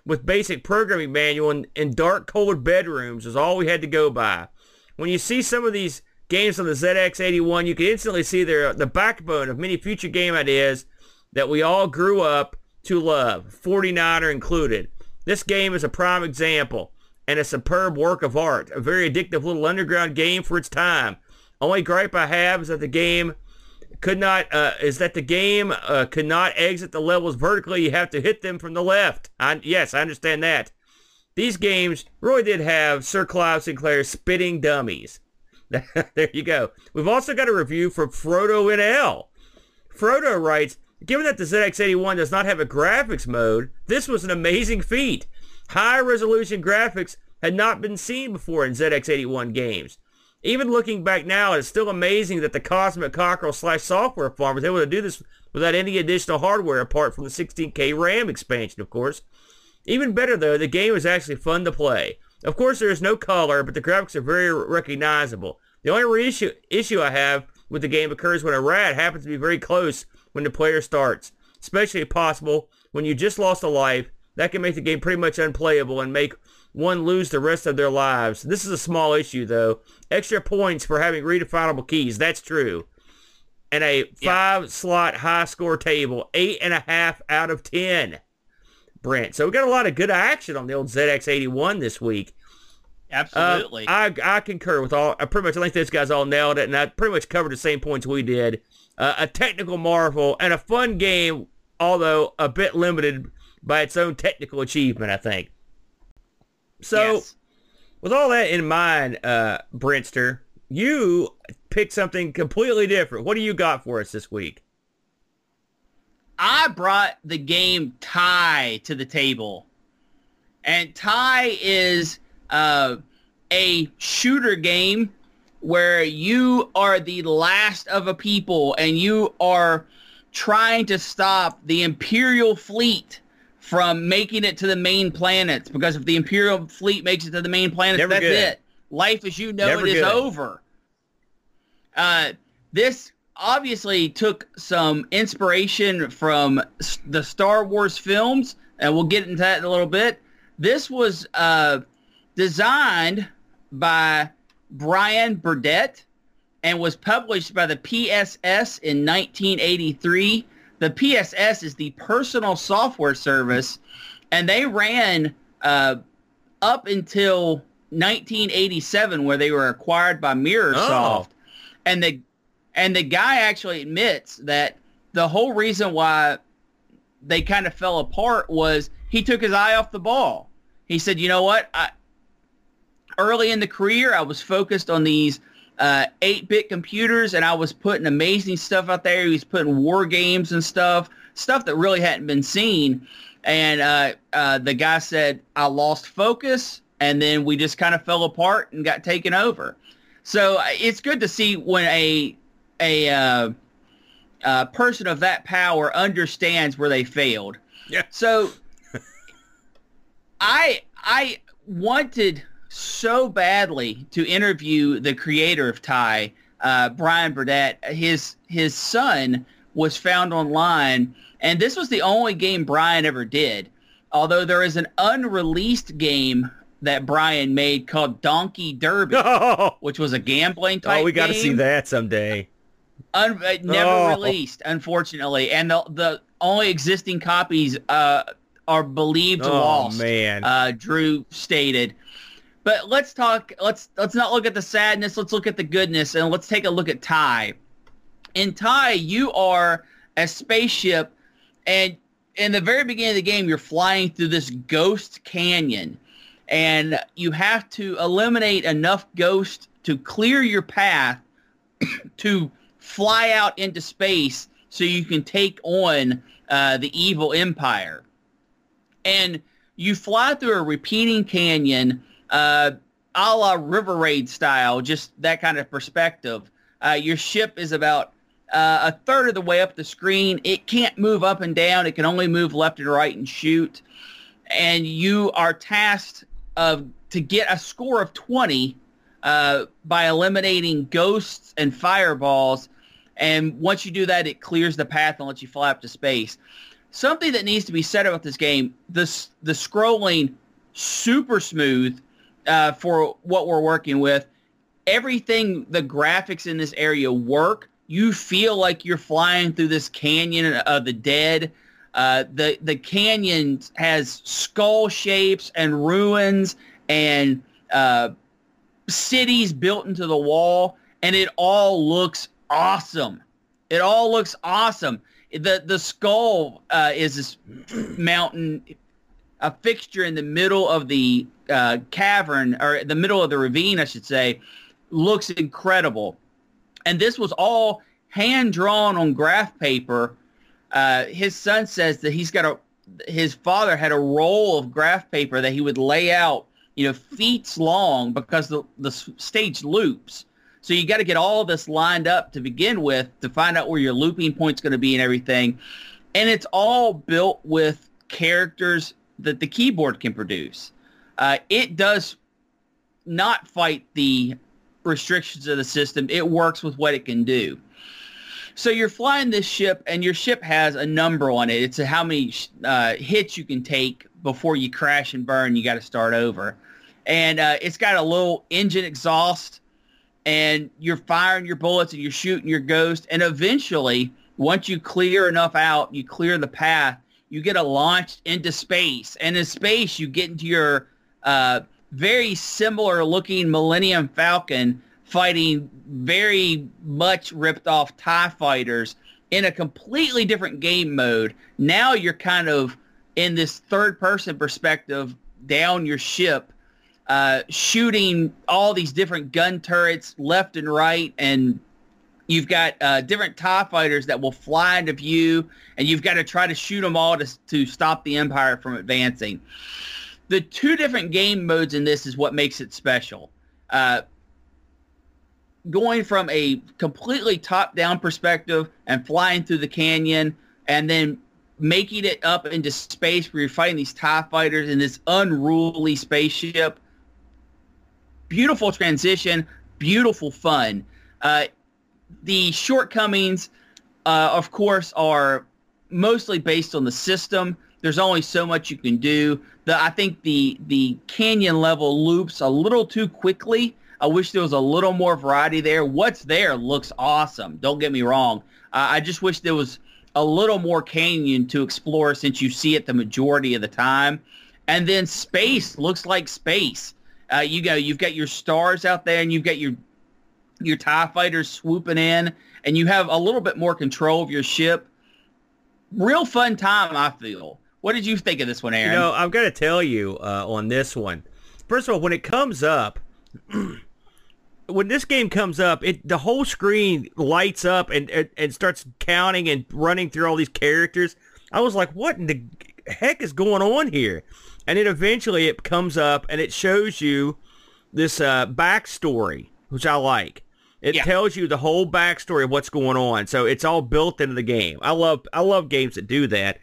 with basic programming manual in dark, cold bedrooms is all we had to go by. When you see some of these games on the ZX-81, you can instantly see the backbone of many future game ideas that we all grew up to love, 40 Niner included. This game is a prime example and a superb work of art, a very addictive little underground game for its time. Only gripe I have is that the game could not exit the levels vertically. You have to hit them from the left. Yes, I understand that. These games really did have Sir Clive Sinclair spitting dummies. There you go. We've also got a review from Frodo NL. Frodo writes, given that the ZX-81 does not have a graphics mode, this was an amazing feat. High-resolution graphics had not been seen before in ZX-81 games. Even looking back now, it's still amazing that the Cosmic Cockerel / Software Farm was able to do this without any additional hardware apart from the 16K RAM expansion, of course. Even better, though, the game was actually fun to play. Of course, there is no color, but the graphics are very recognizable. The only issue I have with the game occurs when a rat happens to be very close when the player starts, especially if possible when you just lost a life. That can make the game pretty much unplayable and make one lose the rest of their lives. This is a small issue, though. Extra points for having redefinable keys. That's true. And a 5-slot high score table. 8.5 out of 10, Brent. So we got a lot of good action on the old ZX-81 this week. Absolutely. I concur with all. I think those guys all nailed it, and I pretty much covered the same points we did. A technical marvel and a fun game, although a bit limited by its own technical achievement, I think. So, yes. With all that in mind, Brentster, you picked something completely different. What do you got for us this week? I brought the game Tai to the table. And Tai is a shooter game where you are the last of a people and you are trying to stop the Imperial fleet from making it to the main planets, because if the Imperial fleet makes it to the main planets, that's it. Life as you know it is over. This obviously took some inspiration from the Star Wars films, and we'll get into that in a little bit. This was designed by Brian Burdett and was published by the PSS in 1983. The PSS is the Personal Software Service, and they ran up until 1987, where they were acquired by Mirrorsoft. Oh. And the guy actually admits that the whole reason why they kind of fell apart was he took his eye off the ball. He said, you know what? Early in the career, I was focused on these 8-bit computers, and I was putting amazing stuff out there. He was putting war games and stuff that really hadn't been seen. And the guy said, I lost focus, and then we just kind of fell apart and got taken over. So it's good to see when a person of that power understands where they failed. Yeah. So I wanted so badly to interview the creator of Tai, Brian Burdett. His son was found online, and this was the only game Brian ever did. Although there is an unreleased game that Brian made called Donkey Derby, which was a gambling type game. Oh, we got to see that someday. Never released, unfortunately, and the only existing copies are believed lost. Oh man, Drew stated. But let's talk. Let's not look at the sadness. Let's look at the goodness, and let's take a look at Tai. In Tai, you are a spaceship, and in the very beginning of the game, you're flying through this ghost canyon, and you have to eliminate enough ghosts to clear your path to fly out into space so you can take on the evil empire. And you fly through a repeating canyon, a la River Raid style, just that kind of perspective. Your ship is about a third of the way up the screen. It can't move up and down. It can only move left and right and shoot. And you are tasked to get a score of 20 by eliminating ghosts and fireballs. And once you do that, it clears the path and lets you fly up to space. Something that needs to be said about this game, the scrolling, super smooth for what we're working with. Everything, the graphics in this area work. You feel like you're flying through this canyon of the dead. The canyon has skull shapes and ruins and cities built into the wall, and it all looks awesome. It all looks awesome. The skull is this mountain, a fixture in the middle of the cavern, or the middle of the ravine, I should say. Looks incredible. And this was all hand-drawn on graph paper. His son says that his father had a roll of graph paper that he would lay out, feet long, because the stage loops. So you got to get all this lined up to begin with to find out where your looping point's going to be and everything. And it's all built with characters that the keyboard can produce. It does not fight the restrictions of the system. It works with what it can do. So you're flying this ship, and your ship has a number on it. It's how many hits you can take before you crash and burn. You got to start over. And it's got a little engine exhaust. And you're firing your bullets, and you're shooting your ghost. And eventually, once you clear enough out, you clear the path, you get launched into space. And in space, you get into your very similar-looking Millennium Falcon fighting very much ripped-off TIE Fighters in a completely different game mode. Now you're kind of in this third-person perspective down your ship, shooting all these different gun turrets left and right, and you've got different TIE Fighters that will fly into view, and you've got to try to shoot them all to stop the Empire from advancing. The two different game modes in this is what makes it special. Going from a completely top-down perspective and flying through the canyon, and then making it up into space where you're fighting these TIE Fighters in this unruly spaceship. Beautiful transition, beautiful fun. The shortcomings, of course, are mostly based on the system. There's only so much you can do. I think the canyon level loops a little too quickly. I wish there was a little more variety there. What's there looks awesome. Don't get me wrong. I just wish there was a little more canyon to explore, since you see it the majority of the time. And then space looks like space. You've got your stars out there, and you've got your TIE Fighters swooping in, and you have a little bit more control of your ship. Real fun time, I feel. What did you think of this one, Aaron? I've got to tell you on this one. First of all, when it comes up, when this game comes up, the whole screen lights up and starts counting and running through all these characters. I was like, what in the heck is going on here? And then eventually it comes up, and it shows you this backstory which I like. It tells you the whole backstory of what's going on, so it's all built into the game. I love games that do that.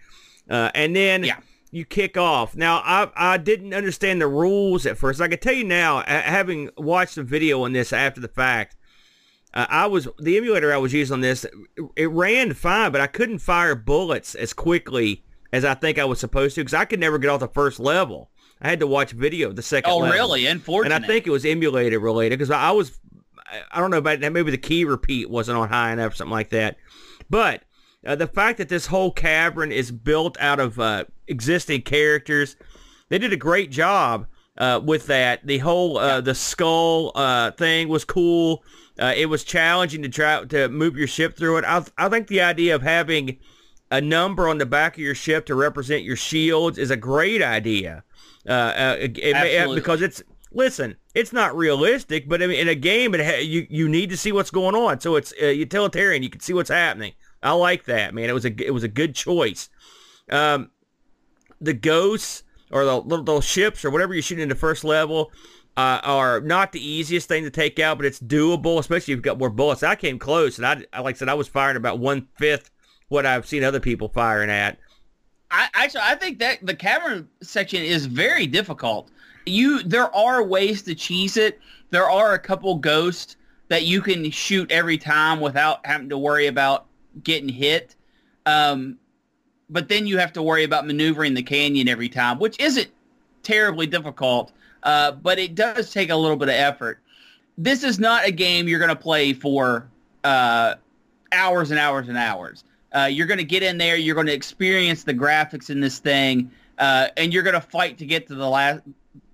And then you kick off. Now, I didn't understand the rules at first. I can tell you now, having watched a video on this after the fact, the emulator I was using on this, it ran fine, but I couldn't fire bullets as quickly as I think I was supposed to because I could never get off the first level. I had to watch video of the second level. Oh, really? Unfortunate. And I think it was emulator related because I was... I don't know about that. Maybe the key repeat wasn't on high enough, something like that. But the fact that this whole cavern is built out of existing characters, they did a great job with that. The whole the skull thing was cool. It was challenging to try to move your ship through it. I think the idea of having a number on the back of your ship to represent your shields is a great idea because it's. Listen, it's not realistic, but I mean, in a game, you need to see what's going on. So it's utilitarian; you can see what's happening. I like that, man. It was a good choice. The ghosts or the little ships or whatever you're shooting in the first level are not the easiest thing to take out, but it's doable, especially if you've got more bullets. I came close, and I like I said, I was firing about 1/5 what I've seen other people firing at. I think that the cavern section is very difficult. There are ways to cheese it. There are a couple ghosts that you can shoot every time without having to worry about getting hit. But then you have to worry about maneuvering the canyon every time, which isn't terribly difficult, but it does take a little bit of effort. This is not a game you're going to play for hours and hours and hours. You're going to get in there. You're going to experience the graphics in this thing, and you're going to fight to get to the last...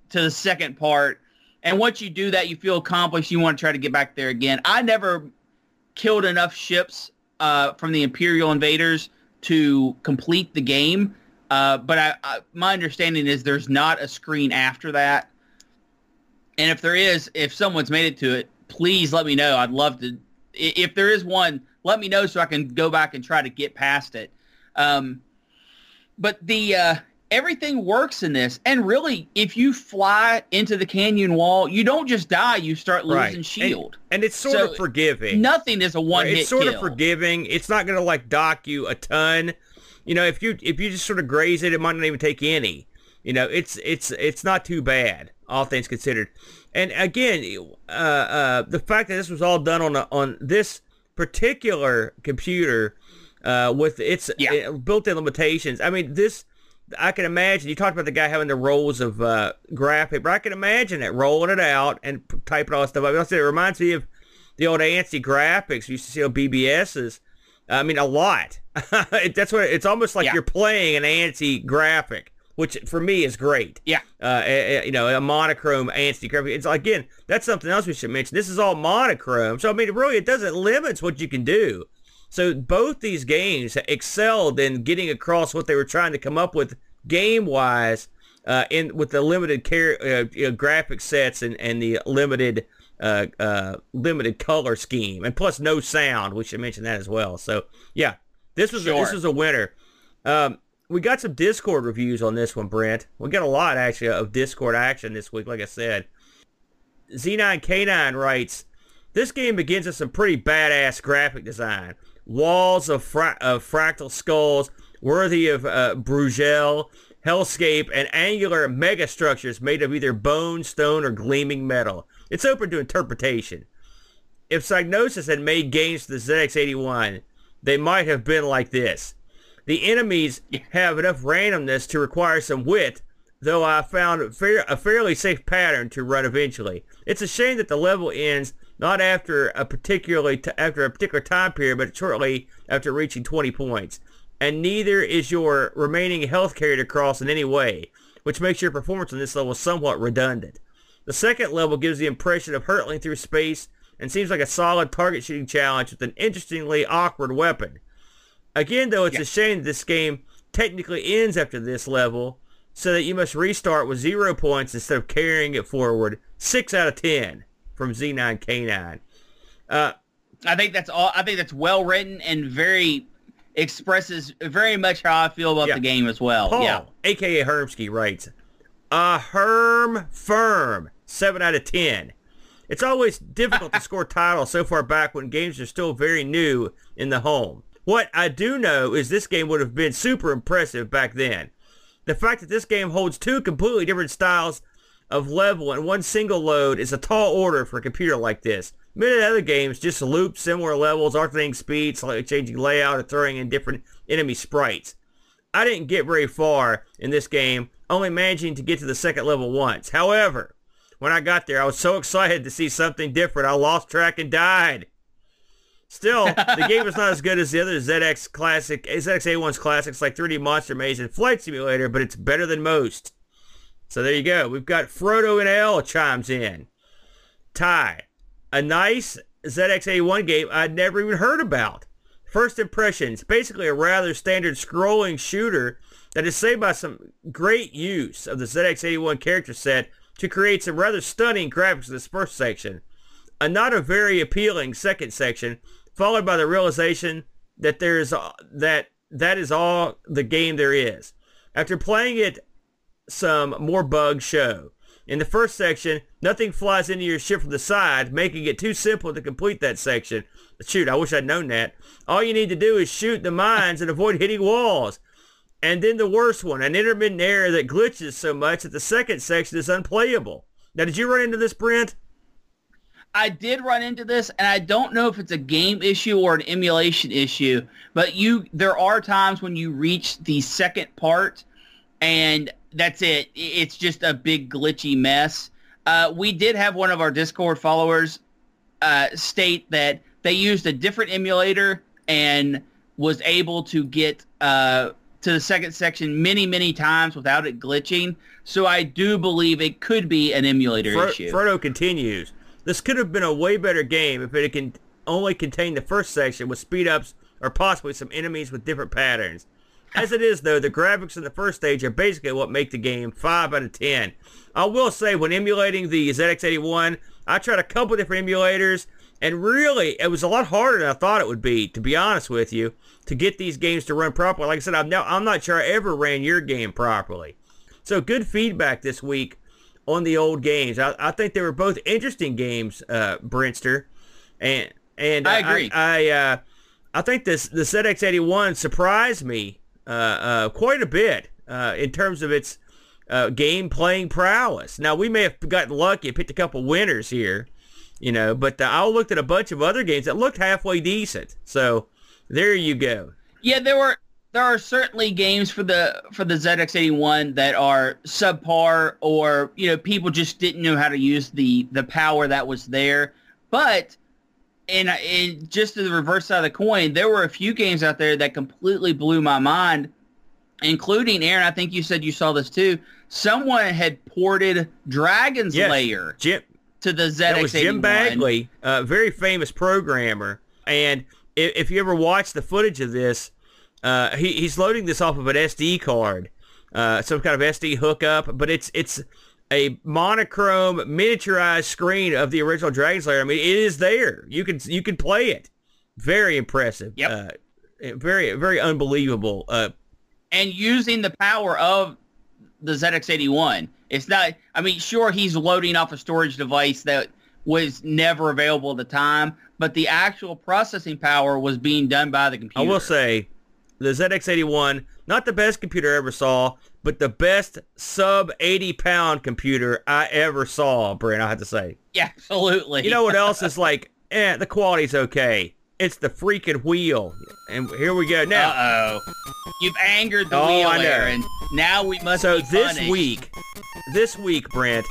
to the second part, and once you do that, you feel accomplished. You want to try to get back there again. I never killed enough ships from the Imperial invaders to complete the game, but my understanding is there's not a screen after that, and if there is, if someone's made it to it, please let me know. I'd love to. If there is one, let me know so I can go back and try to get past it. But the... everything works in this, and really, if you fly into the canyon wall, you don't just die, you start losing shield. And it's sort of forgiving. Nothing is a one-hit kill. It's sort of forgiving. It's not going to, like, dock you a ton. You know, if you just sort of graze it, it might not even take any. You know, it's not too bad, all things considered. And, again, the fact that this was all done on this particular computer with its built-in limitations, I mean, this... I can imagine, you talked about the guy having the rolls of graphic, but I can imagine that rolling it out and typing all that stuff up. I said, it reminds me of the old ANSI graphics. You used to see on BBSs. I mean, a lot. That's what it's almost like you're playing an ANSI graphic, which for me is great. Yeah. You know, a monochrome ANSI graphic. It's again, that's something else we should mention. This is all monochrome. So, I mean, really, it limits what you can do. So both these games excelled in getting across what they were trying to come up with game-wise with the limited graphic sets and the limited color scheme. And plus no sound. We should mention that as well. So, yeah, this was a winner. We got some Discord reviews on this one, Brent. We got a lot, actually, of Discord action this week, like I said. Z9K9 writes, this game begins with some pretty badass graphic design. Walls of fractal skulls, worthy of Brugel, hellscape, and angular megastructures made of either bone, stone, or gleaming metal. It's open to interpretation. If Psygnosis had made games to the ZX-81, they might have been like this. The enemies have enough randomness to require some wit, though I found a fairly safe pattern to run eventually. It's a shame that the level ends... not after a particular time period, but shortly after reaching 20 points. And neither is your remaining health carried to cross in any way, which makes your performance on this level somewhat redundant. The second level gives the impression of hurtling through space and seems like a solid target shooting challenge with an interestingly awkward weapon. Again, though, it's a shame that this game technically ends after this level, so that you must restart with 0 points instead of carrying it forward. 6 out of 10. From Z9K9. I think that's all. I think that's well written and very expresses very much how I feel about the game as well. Paul, aka Hermsky, writes, a firm 7 out of 10. It's always difficult to score titles so far back when games are still very new in the home. What I do know is this game would have been super impressive back then. The fact that this game holds two completely different styles of level in one single load is a tall order for a computer like this. Many other games just loop similar levels, alternating speeds, like changing layout, or throwing in different enemy sprites. I didn't get very far in this game, only managing to get to the second level once. However, when I got there, I was so excited to see something different, I lost track and died. Still, the game is not as good as the other ZX-81's classics like 3D Monster Maze and Flight Simulator, but it's better than most. So there you go. We've got Frodo and L chimes in. Tai, a nice ZX-81 game I'd never even heard about. First impressions, basically a rather standard scrolling shooter that is saved by some great use of the ZX-81 character set to create some rather stunning graphics in this first section. A not a very appealing second section, followed by the realization that that is all the game there is. After playing it, some more bugs show. In the first section, nothing flies into your ship from the side, making it too simple to complete that section. Shoot, I wish I'd known that. All you need to do is shoot the mines and avoid hitting walls. And then the worst one, an intermittent error that glitches so much that the second section is unplayable. Now, did you run into this, Brent? I did run into this, and I don't know if it's a game issue or an emulation issue, but there are times when you reach the second part, and that's it. It's just a big glitchy mess. We did have one of our Discord followers state that they used a different emulator and was able to get to the second section many, many times without it glitching. So I do believe it could be an emulator issue. Frodo continues, this could have been a way better game if it can only contain the first section with speed-ups or possibly some enemies with different patterns. As it is, though, the graphics in the first stage are basically what make the game 5 out of 10. I will say, when emulating the ZX81, I tried a couple different emulators, and really, it was a lot harder than I thought it would be, to be honest with you, to get these games to run properly. Like I said, I'm not sure I ever ran your game properly. So, good feedback this week on the old games. I think they were both interesting games, Brentster. And I agree. I think the ZX81 surprised me quite a bit in terms of its game playing prowess. Now, we may have gotten lucky and picked a couple winners here, you know, but I looked at a bunch of other games that looked halfway decent. So there you go. Yeah, there are certainly games for the ZX81 that are subpar, or, you know, people just didn't know how to use the power that was there. But and just to the reverse side of the coin, there were a few games out there that completely blew my mind, including, Aaron, I think you said you saw this too, someone had ported Dragon Slayer to the ZX81. That was Jim Bagley, a very famous programmer. And if you ever watch the footage of this, he's loading this off of an SD card, some kind of SD hookup, but it's a monochrome miniaturized screen of the original Dragon Slayer. I mean, it is there. You can play it. Very impressive. Yep. Very, very unbelievable. And using the power of the ZX81, it's not, I mean, sure, he's loading off a storage device that was never available at the time, but the actual processing power was being done by the computer. I will say, the ZX81, not the best computer I ever saw, but the best sub-80-pound computer I ever saw, Brent, I have to say. Yeah, absolutely. You know what else is like, the quality's okay. It's the freaking wheel. And here we go now. Uh-oh. You've angered the wheel, Aaron. Now we must be punished. This week, Brent,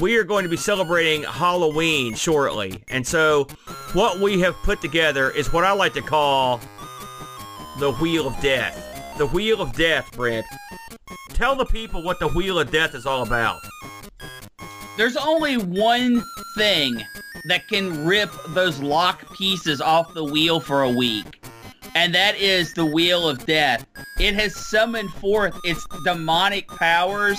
we are going to be celebrating Halloween shortly. And so what we have put together is what I like to call the Wheel of Death. The Wheel of Death, Brent. Tell the people what the Wheel of Death is all about. There's only one thing that can rip those lock pieces off the wheel for a week, and that is the Wheel of Death. It has summoned forth its demonic powers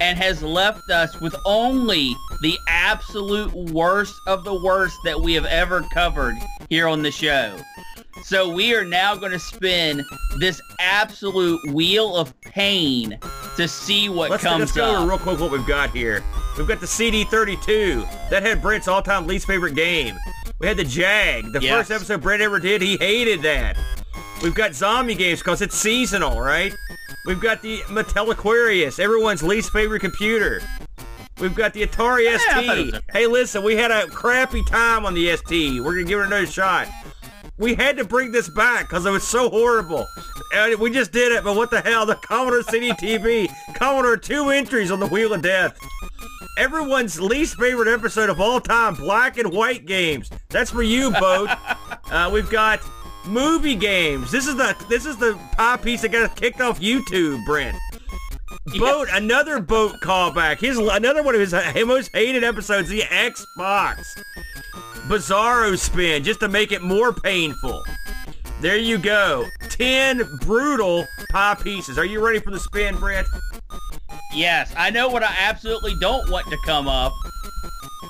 and has left us with only the absolute worst of the worst that we have ever covered here on the show. So we are now going to spin this absolute wheel of pain to see what comes up. Let's go over real quick what we've got here. We've got the CD32. That had Brent's all-time least favorite game. We had the Jag. The first episode Brent ever did, he hated that. We've got zombie games because it's seasonal, right? We've got the Mattel Aquarius, everyone's least favorite computer. We've got the Atari ST. Hey, listen, we had a crappy time on the ST. We're going to give it another shot. We had to bring this back because it was so horrible. We just did it, but what the hell? The Commodore CDTV. Commodore, 2 entries on the Wheel of Death. Everyone's least favorite episode of all time, black and white games. That's for you, Boat. We've got movie games. This is the pie piece that got kicked off YouTube, Brent. Boat, another Boat callback. His another one of his most hated episodes, the Xbox. Bizarro spin, just to make it more painful. There you go. 10 brutal pie pieces. Are you ready for the spin, Brent? Yes, I know what I absolutely don't want to come up.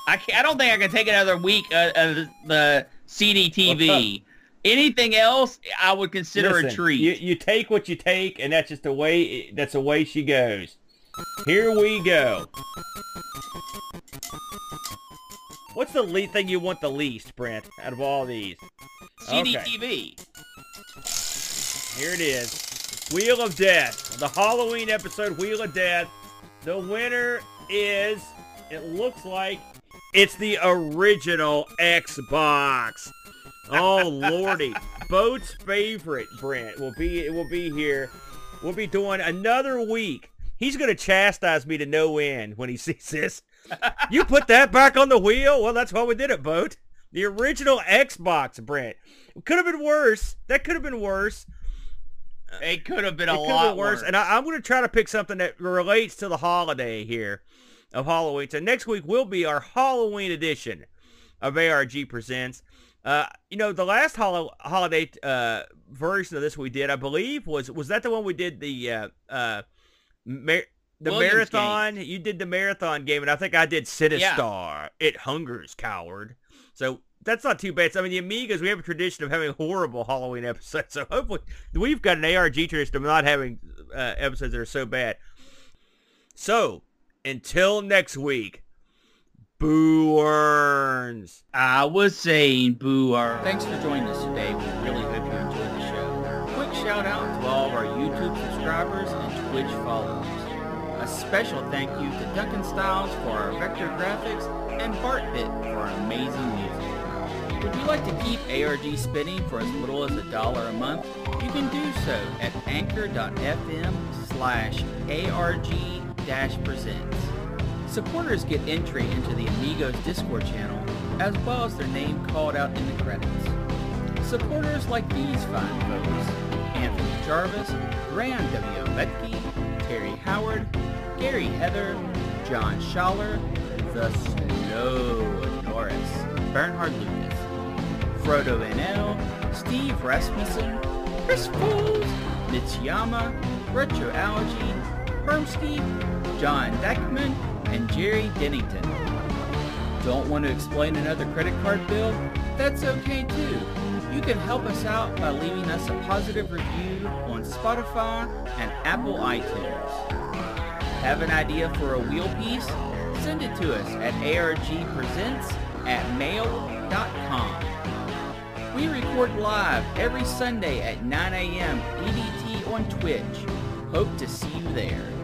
I don't think I can take another week of the CDTV. Anything else, I would consider a treat. You take what you take, and that's just the way. That's the way she goes. Here we go. What's the thing you want the least, Brent, out of all these? CDTV. Okay. Here it is. Wheel of Death. The Halloween episode, Wheel of Death. The winner is, it looks like, it's the original Xbox. Oh, lordy. Boat's favorite, Brent, will be here. We'll be doing another week. He's going to chastise me to no end when he sees this. You put that back on the wheel? Well, that's why we did it, Boat. The original Xbox, Brent. It could have been worse. That could have been worse. It could have been a lot worse. And I'm going to try to pick something that relates to the holiday here of Halloween. So next week will be our Halloween edition of ARG Presents. You know, the last holiday version of this we did, I believe, was that the one we did the marathon game. You did the marathon game, and I think I did Sinistar. Yeah. It hungers, coward. So that's not too bad. So, I mean, the Amigas, we have a tradition of having horrible Halloween episodes. So hopefully we've got an ARG tradition of not having episodes that are so bad. So until next week, Boo Earns. I was saying Boo Earns. Thanks for joining us today. We really hope you enjoyed the show. Quick shout out to all of our YouTube subscribers and Twitch followers. A special thank you to Duncan Styles for our vector graphics and BartBit for our amazing music. Would you like to keep ARG spinning for as little as $1 a month? You can do so at anchor.fm/ARG-presents. Supporters get entry into the Amigos Discord channel, as well as their name called out in the credits. Supporters like these fine folks: Anthony Jarvis, Graham W. Metke, Terry Howard, Gary Heather, John Schaller, The Snow Norris, Bernhard Lucas, Frodo NL, Steve Rasmussen, Chris Fools, Mitsuyama, Retroalgy, Hermsky, John Deckman, and Jerry Dennington. Don't want to explain another credit card bill? That's okay too. You can help us out by leaving us a positive review on Spotify and Apple iTunes. Have an idea for a wheel piece? Send it to us at argpresents@mail.com. We record live every Sunday at 9 a.m. EDT on Twitch. Hope to see you there.